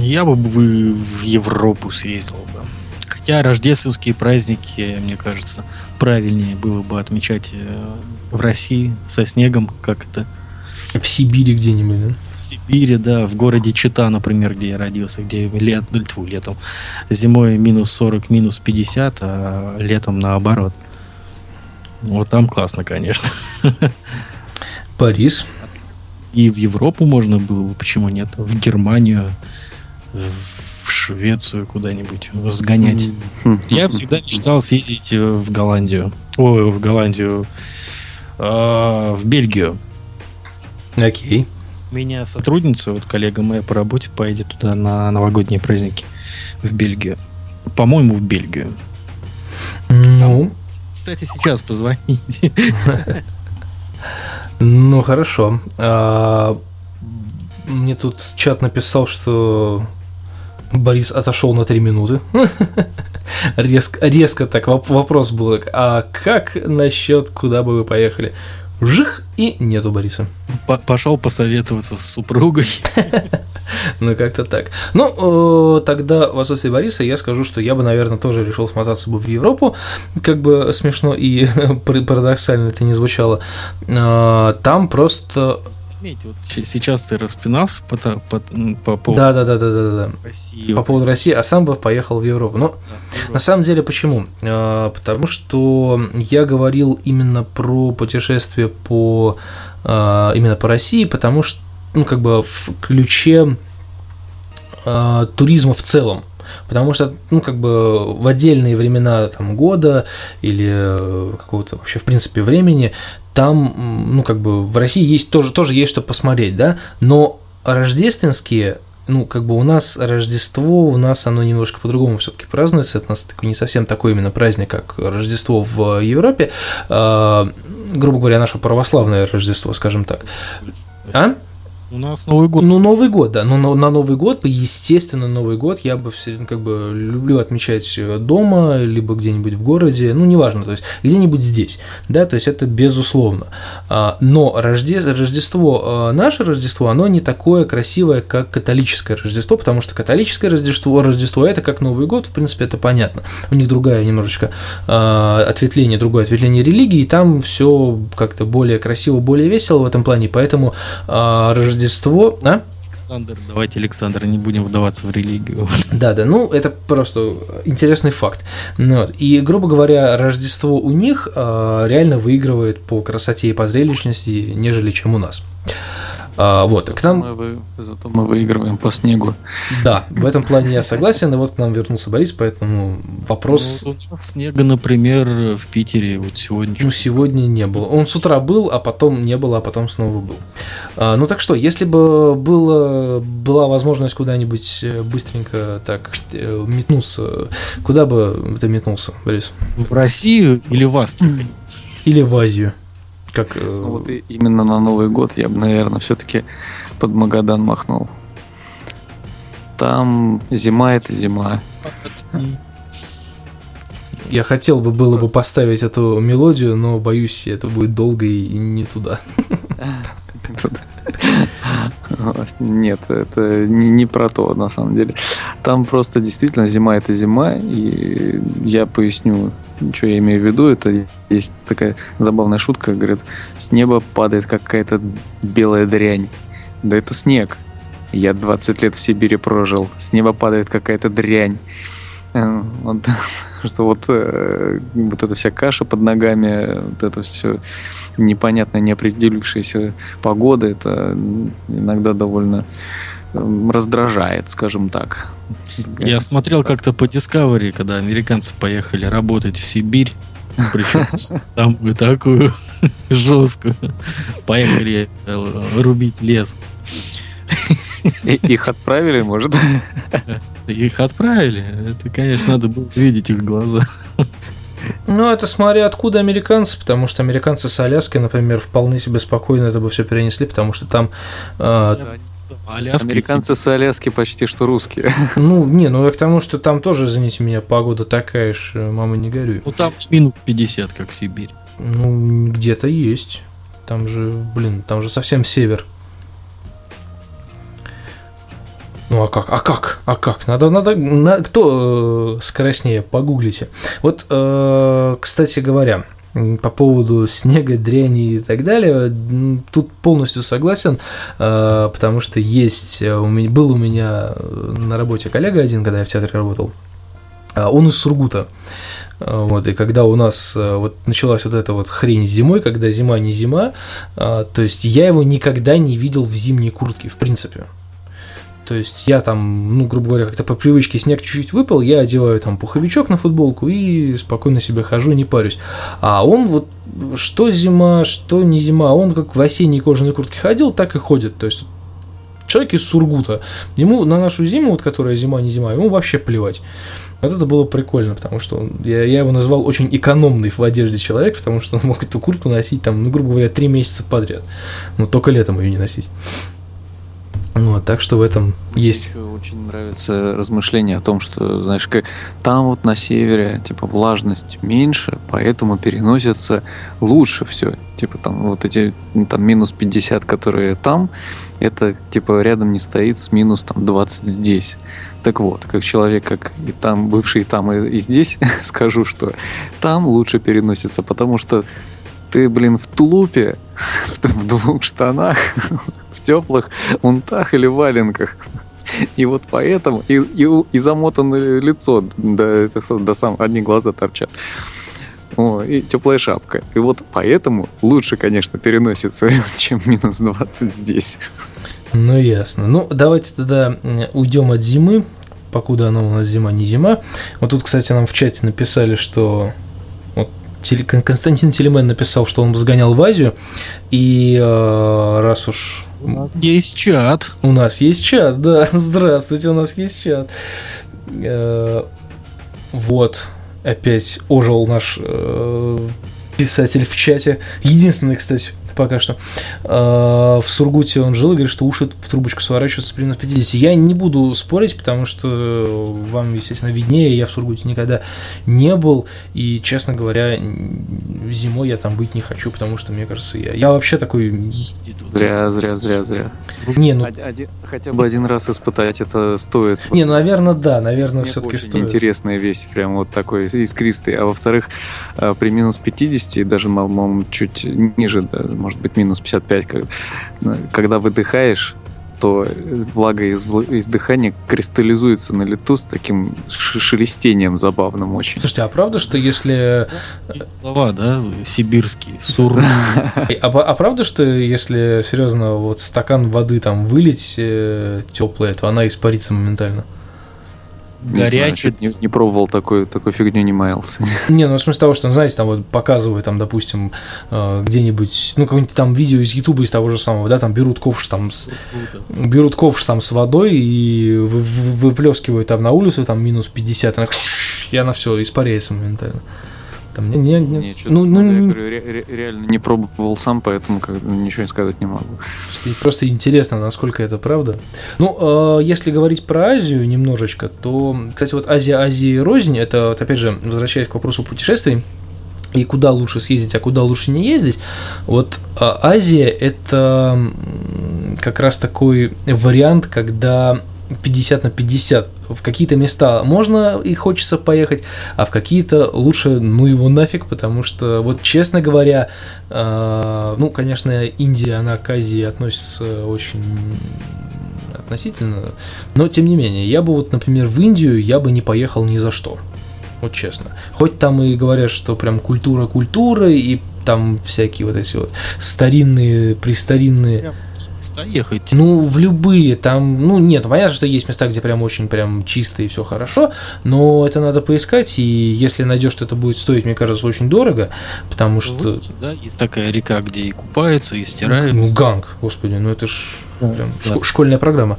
Я бы в Европу съездил бы. Хотя рождественские праздники, мне кажется, правильнее было бы отмечать в России со снегом, как это. В Сибири где-нибудь, да? В Сибири, да, в городе Чита, например, где я родился, где летом. Зимой минус 40, минус 50, а летом наоборот. Вот там классно, конечно. Борис. И в Европу можно было бы, почему нет? В Германию, в Швецию куда-нибудь сгонять. Я всегда мечтал съездить в Голландию. Ой, в Голландию. В Бельгию. Окей. У меня сотрудница, вот коллега моя по работе, поедет туда на новогодние праздники в Бельгию. По-моему, в Бельгию. Ну. Кстати, сейчас позвоните. Ну, хорошо. Мне тут чат написал, что Борис отошел на 3 минуты. Резко так вопрос был. А как насчет, куда бы вы поехали? Вжих, и нету Бориса. Пошел посоветоваться с супругой. Ну, как-то так. Ну, тогда в отсутствие Бориса я скажу, что я бы, наверное, тоже решил смотаться бы в Европу. Как бы смешно и парадоксально это не звучало. Там просто... Заметь, вот сейчас ты распинался по поводу... Да. России. По поводу России, а сам бы поехал в Европу. Но на самом деле почему? Потому что я говорил именно про путешествие именно по России, потому что, ну, как бы в ключе туризма в целом. Потому что, ну, как бы в отдельные времена там, года или какого-то вообще, в принципе, времени, там, ну, как бы в России есть тоже есть что посмотреть, да, но рождественские. Ну, как бы у нас Рождество, у нас оно немножко по-другому все-таки празднуется. Это у нас не совсем такой именно праздник, как Рождество в Европе. Грубо говоря, наше православное Рождество, скажем так. А? У нас Новый год. Ну, Новый год, да. Но на Новый год, естественно, Новый год я бы все как бы люблю отмечать дома, либо где-нибудь в городе, ну, неважно, то есть где-нибудь здесь, да, то есть это безусловно. Но Рождество, наше Рождество, оно не такое красивое, как католическое Рождество, потому что католическое Рождество это как Новый год, в принципе, это понятно. У них другая немножечко другое ответвление религии, и там все как-то более красиво, более весело в этом плане, поэтому Рождество, а? Александр, не будем вдаваться в религию. Да, ну это просто интересный факт. Вот. И, грубо говоря, Рождество у них реально выигрывает по красоте и по зрелищности, нежели чем у нас. Вот, зато, к нам... мы выигрываем по снегу. Да, в этом плане я согласен, и вот к нам вернулся Борис, поэтому вопрос... Снега, например, в Питере вот сегодня... Ну, сегодня не было. Он с утра был, а потом не было, а потом снова был. Ну, так что, если бы была возможность куда-нибудь быстренько так метнуться, куда бы ты метнулся, Борис? В Россию или в Астрахань? Или в Азию? Как... Ну, вот именно на Новый год я бы, наверное, все-таки под Магадан махнул. Там зима — это зима. Я хотел бы было бы поставить эту мелодию, но, боюсь, это будет долго и не туда. Нет, это не про то, на самом деле. Там просто действительно зима — это зима, и я поясню, что я имею в виду. Это есть такая забавная шутка, говорит, с неба падает какая-то белая дрянь. Да это снег. Я 20 лет в Сибири прожил. С неба падает какая-то дрянь. Вот, что вот эта вся каша под ногами, вот это все непонятная, неопределившаяся погода, это иногда довольно раздражает, скажем так. Я смотрел как-то по Discovery, когда американцы поехали работать в Сибирь, причем самую такую жесткую. Поехали рубить лес. Их отправили, может? Их отправили. Это, конечно, надо было видеть их глаза. Ну, это смотря откуда американцы, потому что американцы с Аляски, например, вполне себе спокойно это бы все перенесли, потому что там... Американцы с Аляски почти что русские. Ну, не, ну я к тому, что там тоже, извините меня, погода такая ж, мама не горюй. Ну, там минус 50, как в Сибирь. Ну, где-то есть. Там же совсем север. Ну а как? А как? А как? Надо кто скоростнее, погуглите. Вот, кстати говоря, по поводу снега, дряни и так далее, тут полностью согласен, потому что был у меня на работе коллега один, когда я в театре работал, он из Сургута. Вот, и когда у нас вот началась вот эта вот хрень зимой, когда зима не зима, то есть я его никогда не видел в зимней куртке, в принципе. То есть я там, грубо говоря, как-то по привычке снег чуть-чуть выпал, я одеваю там пуховичок на футболку и спокойно себе хожу, не парюсь. А он вот что зима, что не зима, он как в осенней кожаной куртке ходил, так и ходит. То есть человек из Сургута, ему на нашу зиму, вот которая зима, не зима, ему вообще плевать. Вот это было прикольно, потому что я его назвал очень экономный в одежде человек, потому что он мог эту куртку носить там, грубо говоря, 3 месяца подряд, но только летом ее не носить. Так что в этом есть. Мне очень нравится размышление о том, что, знаешь, там вот на севере, влажность меньше, поэтому переносится лучше все. Там вот эти минус 50, которые там, это рядом не стоит с минус 20 здесь. Так вот, как человек, как и там, бывший и там, и здесь, скажу, что там лучше переносится, потому что ты, в тулупе, в двух штанах, в теплых унтах или валенках. И вот поэтому и замотанное лицо, одни глаза торчат. И теплая шапка. И вот поэтому лучше, конечно, переносится, чем минус 20 здесь. Ясно. Давайте тогда уйдем от зимы, покуда она у нас зима, не зима. Вот тут, кстати, нам в чате написали, что Константин Телемен написал, что он сгонял в Азию, и раз уж... У нас есть чат. У нас есть чат, да, здравствуйте, у нас есть чат. Вот, опять ожил наш писатель в чате, единственный, кстати, пока что. В Сургуте он жил и говорит, что уши в трубочку сворачиваются примерно 50. Я не буду спорить, потому что вам, естественно, виднее, я в Сургуте никогда не был, и, честно говоря, зимой я там быть не хочу, потому что, мне кажется, я вообще такой... Зря. Хотя бы один раз испытать это стоит. Наверное, да, наверное, все-таки стоит. Интересная вещь, прям вот такой искристый. А во-вторых, при минус 50, даже, по-моему, чуть ниже, может быть, минус 55, когда выдыхаешь, то влага из дыхания кристаллизуется на лету с таким шелестением забавным очень. Слушайте, а правда, что если... Слова, да, сибирские, суры. А правда, что если, серьезно, вот стакан воды там вылить теплая, то она испарится моментально? Горячий. Не пробовал такой фигню, не маялся. В смысле того, что, знаете, там вот показывают, там, допустим, где-нибудь, какое-нибудь там видео из Ютуба, из того же самого, да, там берут ковш там с водой и выплескивают там на улицу, там минус 50, и она все испаряется моментально. Там, реально не пробовал сам, поэтому ничего не сказать не могу. Просто интересно, насколько это правда. Если говорить про Азию немножечко, то, кстати, вот Азия и рознь, это, опять же, возвращаясь к вопросу путешествий, и куда лучше съездить, а куда лучше не ездить, вот Азия – это как раз такой вариант, когда 50/50. В какие-то места можно и хочется поехать, а в какие-то лучше его нафиг, потому что, вот честно говоря, конечно, Индия, она к Азии относится очень относительно, но тем не менее, я бы, например, в Индию я бы не поехал ни за что, вот честно. Хоть там и говорят, что прям культура, и там всякие вот эти вот старинные, престаринные... Ехать. В любые там, нет, понятно, что есть места, где прям очень прям чисто и все хорошо, но это надо поискать, и если найдешь, что это будет стоить, мне кажется, очень дорого, потому что... Да, есть такая река, где и купаются, и стираются. Ганг, господи, это ж прям школьная программа.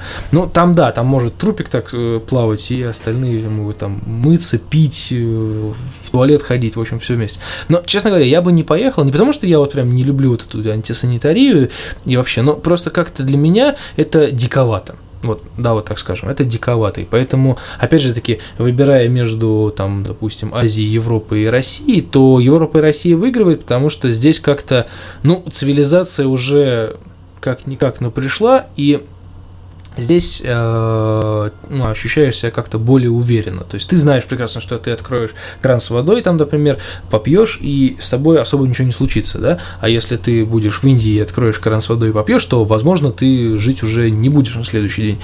Там может трупик так плавать, и остальные могут там мыться, пить, в туалет ходить, в общем, все вместе. Но, честно говоря, я бы не поехал, не потому что я вот прям не люблю вот эту антисанитарию и вообще, но просто как-то для меня это диковато. Так скажем, это диковато. И поэтому, опять же таки, выбирая между, допустим, Азией, Европой и Россией, то Европа и Россия выигрывает, потому что здесь как-то, цивилизация уже как-никак, но пришла, и здесь ощущаешь себя как-то более уверенно. То есть ты знаешь прекрасно, что ты откроешь кран с водой, там, например, попьешь, и с тобой особо ничего не случится, да? А если ты будешь в Индии и откроешь кран с водой и попьешь, то, возможно, ты жить уже не будешь на следующий день.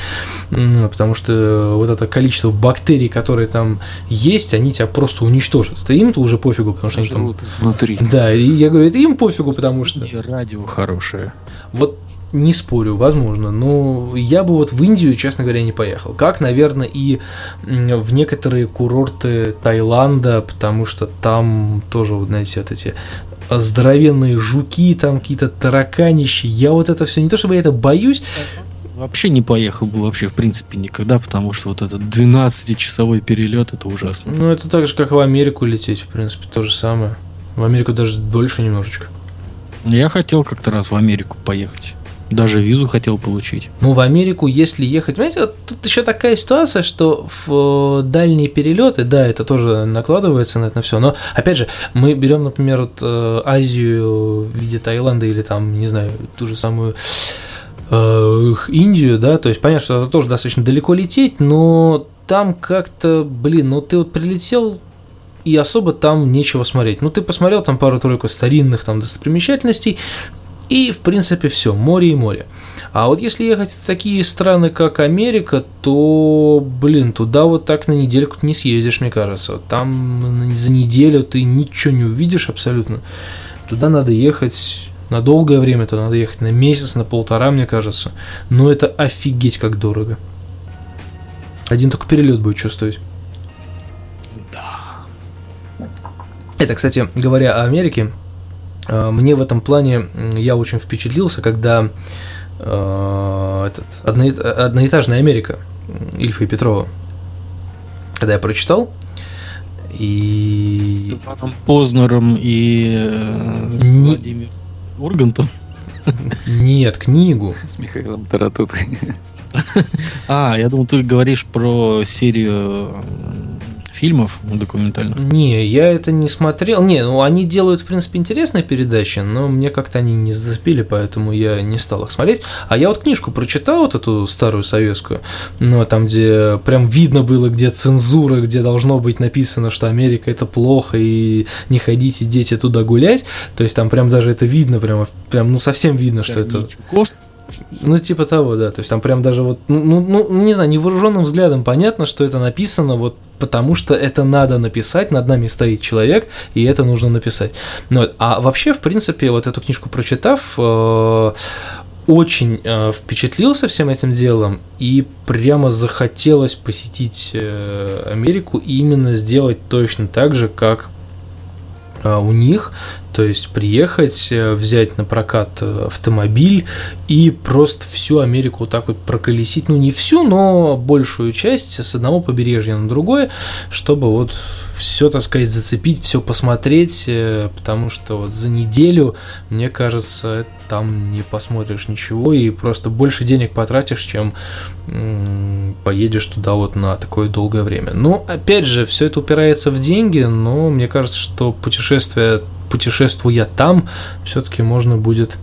Потому что вот это количество бактерий, которые там есть, они тебя просто уничтожат. Это им-то уже пофигу, потому что они там... Внутри. Да, и я говорю, это им пофигу, потому что... И радио хорошее. Вот. Не спорю, возможно, но я бы вот в Индию, честно говоря, не поехал. Как, наверное, и в некоторые курорты Таиланда, потому что там тоже, вот, знаете, вот эти здоровенные жуки, там какие-то тараканищи. Я вот это все не то чтобы я это боюсь. Вообще не поехал бы вообще, в принципе, никогда, потому что вот этот 12-часовой перелет это ужасно. Ну, это так же, как в Америку лететь, в принципе, то же самое. В Америку даже больше немножечко. Я хотел как-то раз в Америку поехать. Даже визу хотел получить. Ну, в Америку, если ехать... Понимаете, вот тут еще такая ситуация, что в дальние перелеты, да, это тоже накладывается на это все, но, опять же, мы берем, например, вот, Азию в виде Таиланда или там, не знаю, ту же самую Индию, да, то есть понятно, что это тоже достаточно далеко лететь, но там как-то, ты вот прилетел... и особо там нечего смотреть. Ну, ты посмотрел там пару-тройку старинных там достопримечательностей, и, в принципе, все, море и море. А вот если ехать в такие страны, как Америка, то, туда вот так на недельку не съездишь, мне кажется. Там за неделю ты ничего не увидишь абсолютно. Туда надо ехать на долгое время, туда надо ехать на месяц, на полтора, мне кажется. Но это офигеть как дорого. Один только перелет будет чувствовать. Это, кстати, говоря о Америке, мне в этом плане я очень впечатлился, когда «Одноэтажная Америка» Ильфа и Петрова, когда я прочитал, и... С Иваном Познером и Владимиром Ургантом? Нет, книгу. С Михаилом Таратутой. А, я думал, ты говоришь про серию... фильмов документальных? Не, я это не смотрел. Не, ну они делают, в принципе, интересные передачи, но мне как-то они не зацепили, поэтому я не стал их смотреть. А я вот книжку прочитал, вот эту старую советскую, там, где прям видно было, где цензура, где должно быть написано, что Америка – это плохо, и не ходите, дети, туда гулять. То есть там прям даже это видно, прям совсем видно, что это… Ну, типа того, да. То есть там прям даже вот, не знаю, невооруженным взглядом понятно, что это написано вот потому, что это надо написать, над нами стоит человек, и это нужно написать. А вообще, в принципе, вот эту книжку прочитав, очень впечатлился всем этим делом, и прямо захотелось посетить Америку и именно сделать точно так же, как у них, то есть приехать, взять на прокат автомобиль и просто всю Америку вот так вот проколесить, не всю, но большую часть с одного побережья на другое, чтобы вот все, так сказать, зацепить, все посмотреть, потому что вот за неделю, мне кажется, там не посмотришь ничего и просто больше денег потратишь, чем поедешь туда вот на такое долгое время. Но опять же, все это упирается в деньги, но мне кажется, что путешествуя там, все-таки можно будет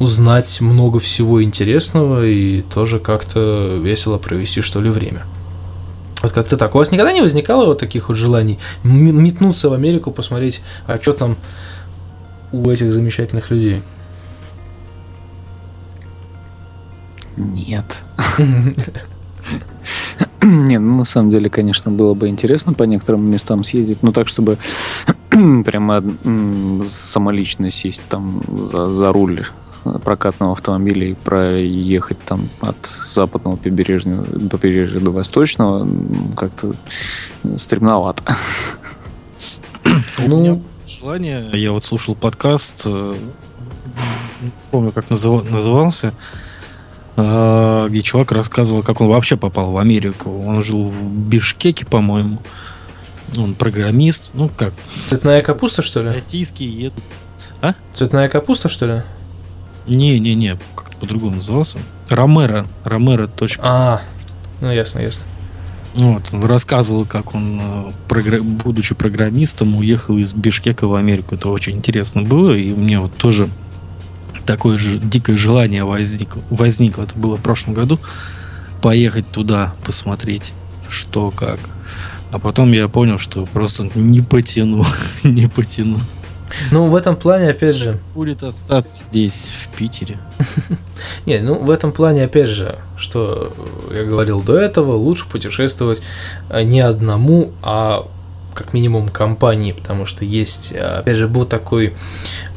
узнать много всего интересного и тоже как-то весело провести, что ли, время. Вот как-то так. У вас никогда не возникало вот таких вот желаний метнуться в Америку, посмотреть, а что там у этих замечательных людей? Нет. Не, на самом деле, конечно, было бы интересно по некоторым местам съездить, но так, чтобы прямо самолично сесть там за руль прокатного автомобиля и проехать там от западного побережья до восточного, как-то стремновато. У меня желание, я вот слушал подкаст, не помню, как назывался, где чувак рассказывал, как он вообще попал в Америку. Он жил в Бишкеке, по-моему. Он программист. Ну как? Цветная капуста, что ли? Российские едут. А? Цветная капуста, что ли? Не. Как-то по-другому назывался. Ромеро. Ромеро. Ясно. Вот. Он рассказывал, как он, будучи программистом, уехал из Бишкека в Америку. Это очень интересно было. И мне вот тоже такое же дикое желание возникло. Это было в прошлом году. Поехать туда, посмотреть, что, как. А потом я понял, что просто не потяну. Ну, в этом плане, опять же... Будет остаться здесь, в Питере. Не, ну, в этом плане, опять же, что я говорил до этого, лучше путешествовать не одному, а как минимум компании, потому что есть, опять же, был такой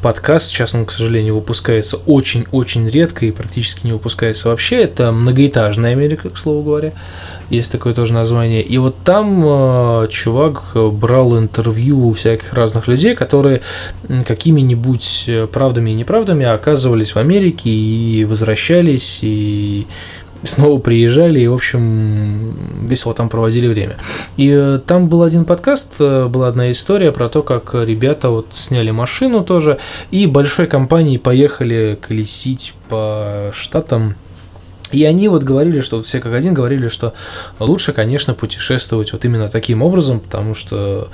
подкаст, сейчас он, к сожалению, выпускается очень-очень редко и практически не выпускается вообще, это «Многоэтажная Америка», к слову говоря, есть такое тоже название, и вот там чувак брал интервью у всяких разных людей, которые какими-нибудь правдами и неправдами оказывались в Америке и возвращались, и... снова приезжали и, в общем, весело там проводили время. И там был один подкаст, была одна история про то, как ребята вот сняли машину тоже и большой компанией поехали колесить по штатам. И они вот говорили, что все как один говорили, что лучше, конечно, путешествовать вот именно таким образом, потому что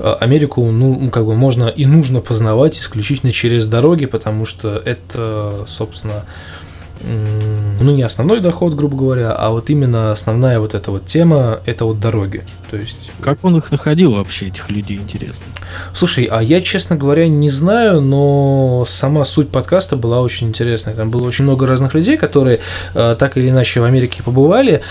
Америку, ну, как бы можно и нужно познавать исключительно через дороги, потому что это, собственно... ну, не основной доход, грубо говоря, а вот именно основная вот эта вот тема, это вот дороги. То есть... Как он их находил вообще, этих людей, интересно? Слушай, а я, честно говоря, не знаю, но сама суть подкаста была очень интересная. Там было очень много разных людей, которые так или иначе в Америке побывали,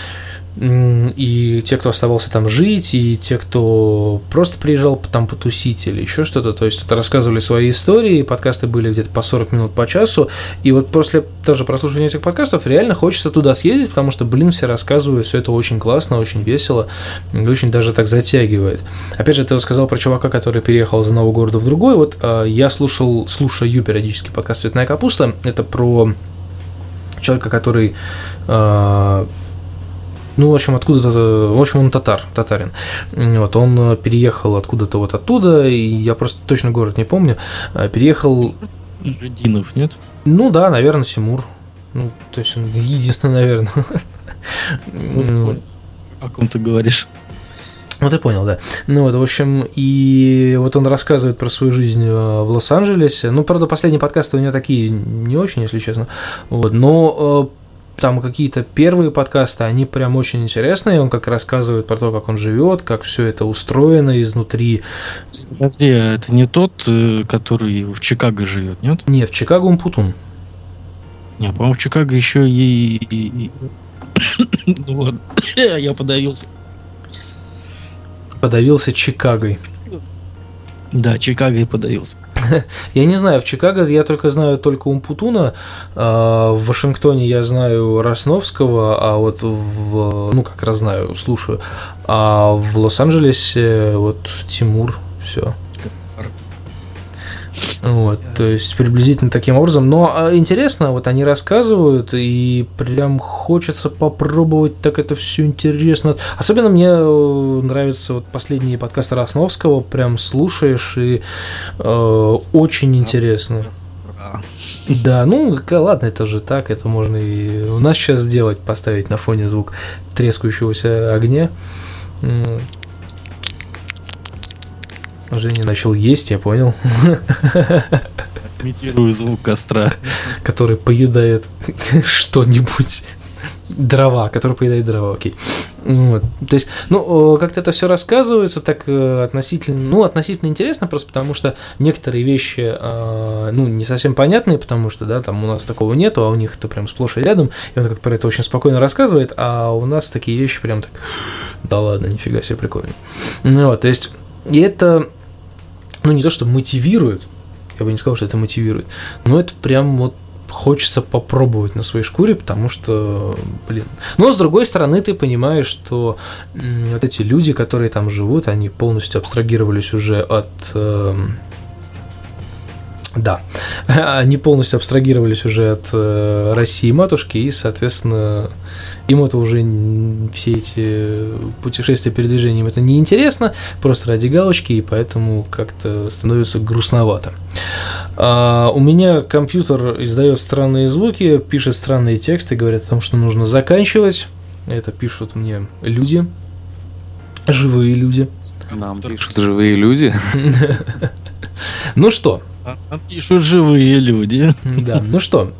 и те, кто оставался там жить, и те, кто просто приезжал там потусить или еще что-то, то есть рассказывали свои истории, подкасты были где-то по 40 минут, по часу, и вот после даже прослушивания этих подкастов реально хочется туда съездить, потому что, блин, все рассказывают, все это очень классно, очень весело, и очень даже так затягивает. Опять же, ты рассказал про чувака, который переехал из одного города в другой, вот я слушаю периодически подкаст «Цветная капуста», это про человека, который... ну, в общем, откуда-то... В общем, он татарин. Вот, он переехал откуда-то вот оттуда, и я просто точно город не помню. Переехал... Жидинов, нет? Ну, да, наверное, Симур. Ну, то есть, он единственный, наверное. О ком ты говоришь? Ну, ты понял, да. Ну, вот, в общем, и вот он рассказывает про свою жизнь в Лос-Анджелесе. Ну, правда, последние подкасты у него такие не очень, если честно. Вот, но... Там какие-то первые подкасты, они прям очень интересные. Он как рассказывает про то, как он живет, как все это устроено изнутри. Подожди, это не тот, который в Чикаго живет, нет? Не, в Чикаго он путун. Не, по-моему, в Чикаго еще и... Ну ладно, я подавился. Подавился Чикагой. Да, Чикагой подавился. Я не знаю, в Чикаго я знаю только Умпутуна, в Вашингтоне я знаю Росновского, а вот слушаю, а в Лос-Анджелесе вот Тимур, все. Вот, то есть приблизительно таким образом. Но интересно, вот они рассказывают, и прям хочется попробовать, так это все интересно. Особенно мне нравятся вот последние подкасты Росновского, прям слушаешь, и очень интересно. Да, ну ладно, это же так, это можно и у нас сейчас сделать, поставить на фоне звук трескающегося огня. Женя начал есть, я понял. Имитирую звук костра. Который поедает что-нибудь. Дрова, окей. Вот. То есть, ну, как-то это все рассказывается так относительно интересно, просто потому что некоторые вещи, не совсем понятные, потому что, да, там у нас такого нету, а у них это прям сплошь и рядом, и он как про это очень спокойно рассказывает, а у нас такие вещи прям так, да ладно, нифига себе, прикольно. Ну, вот, то есть... И это, ну, не то, что мотивирует, я бы не сказал, что это мотивирует, но это прям вот хочется попробовать на своей шкуре, потому что, блин. Но, с другой стороны, ты понимаешь, что вот эти люди, которые там живут, они полностью абстрагировались уже от... они полностью абстрагировались уже от России матушки, и, соответственно, им это уже все эти путешествия, передвижения, им это неинтересно, просто ради галочки, и поэтому как-то становится грустновато. У меня компьютер издает странные звуки, пишет странные тексты, говорит о том, что нужно заканчивать. Это пишут мне люди. Живые люди. Нам пишут живые люди. Ну что? Пишут живые люди. Да, ну что.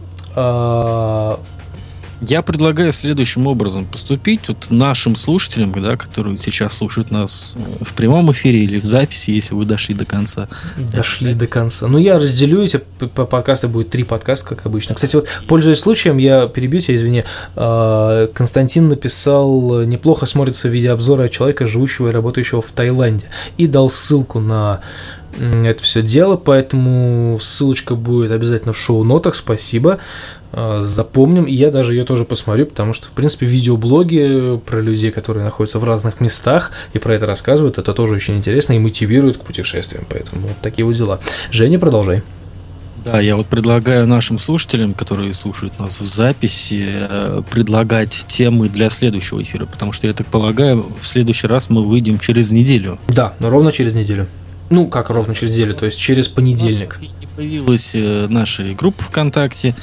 Я предлагаю следующим образом поступить. Вот нашим слушателям, да, которые сейчас слушают нас в прямом эфире или в записи, если вы дошли до конца. Дошли до конца. Ну, я разделю эти подкасты, будет 3 подкаста, как обычно. Кстати, вот, пользуясь случаем, я перебью тебя, извини. Константин написал: неплохо смотрится видеообзоры от человека, живущего и работающего в Таиланде. И дал ссылку на это все дело, поэтому ссылочка будет обязательно в шоу-нотах. Спасибо. Запомним, и я даже ее тоже посмотрю, потому что, в принципе, видеоблоги про людей, которые находятся в разных местах и про это рассказывают, это тоже очень интересно и мотивирует к путешествиям, поэтому вот такие вот дела. Женя, продолжай. Да, я вот предлагаю нашим слушателям, которые слушают нас в записи, предлагать темы для следующего эфира, потому что, я так полагаю, в следующий раз мы выйдем через неделю. Да, но ровно через неделю. Ну, как ровно через неделю, то есть через понедельник. И появилась наша группа ВКонтакте,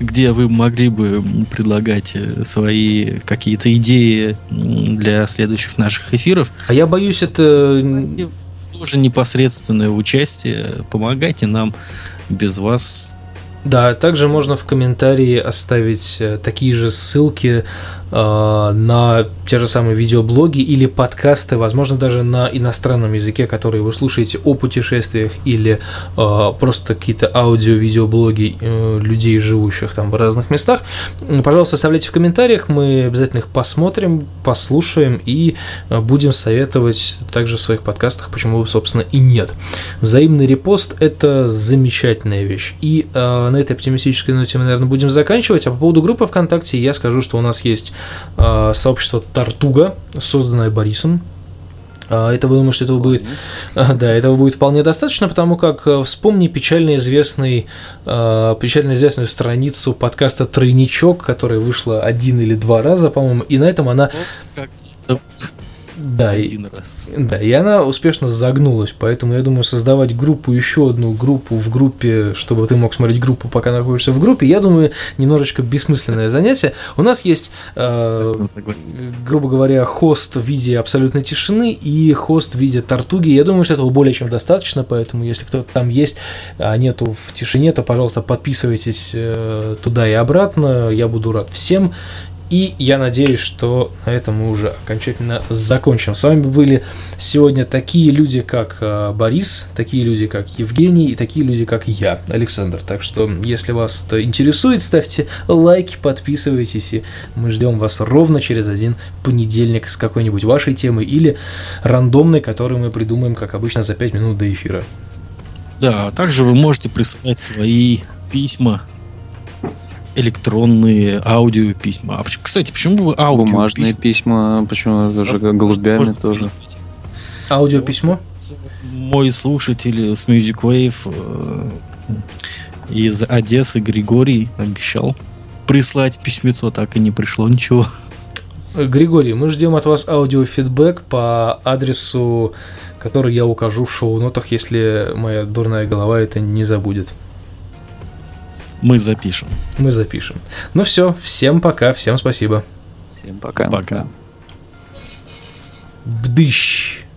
где вы могли бы предлагать свои какие-то идеи для следующих наших эфиров. А я боюсь, это тоже непосредственное участие. Помогайте нам, без вас. Да, также можно в комментарии оставить такие же ссылки на те же самые видеоблоги или подкасты, возможно, даже на иностранном языке, которые вы слушаете о путешествиях, или просто какие-то аудио-видеоблоги людей, живущих там в разных местах. Пожалуйста, оставляйте в комментариях, мы обязательно их посмотрим, послушаем и будем советовать также в своих подкастах, почему бы, собственно, и нет. Взаимный репост – это замечательная вещь. И на этой оптимистической ноте мы, наверное, будем заканчивать. А по поводу группы ВКонтакте я скажу, что у нас есть сообщество «Тартуга», созданное Борисом. Этого, думаю, что этого будет, да, этого будет вполне достаточно, потому как вспомни печально известную страницу подкаста «Тройничок», которая вышла 1 или 2 раза, по-моему, и на этом она... Да, и она успешно загнулась, поэтому я думаю, создавать группу, еще одну группу в группе, чтобы ты мог смотреть группу, пока находишься в группе, я думаю, немножечко бессмысленное занятие. У нас есть, грубо говоря, хост в виде абсолютной тишины и хост в виде Тартуги. Я думаю, что этого более чем достаточно, поэтому если кто-то там есть, а нету в тишине, то, пожалуйста, подписывайтесь туда и обратно, я буду рад всем. И я надеюсь, что на этом мы уже окончательно закончим. С вами были сегодня такие люди, как Борис, такие люди, как Евгений, и такие люди, как я, Александр. Так что, если вас это интересует, ставьте лайки, подписывайтесь, и мы ждем вас ровно через 1 понедельник с какой-нибудь вашей темой или рандомной, которую мы придумаем, как обычно, за 5 минут до эфира. Да, также вы можете присылать свои письма, электронные аудиописьма. Кстати, почему бы аудиописьма? Бумажные письма, почему даже голубями тоже. Аудиописьмо? Мой слушатель с Music Wave из Одессы Григорий обещал прислать письмецо, так и не пришло ничего. Григорий, мы ждем от вас аудиофидбэк по адресу, который я укажу в шоу-нотах, если моя дурная голова это не забудет. Мы запишем. Ну все, всем пока, всем спасибо. Всем пока. Бдыщ.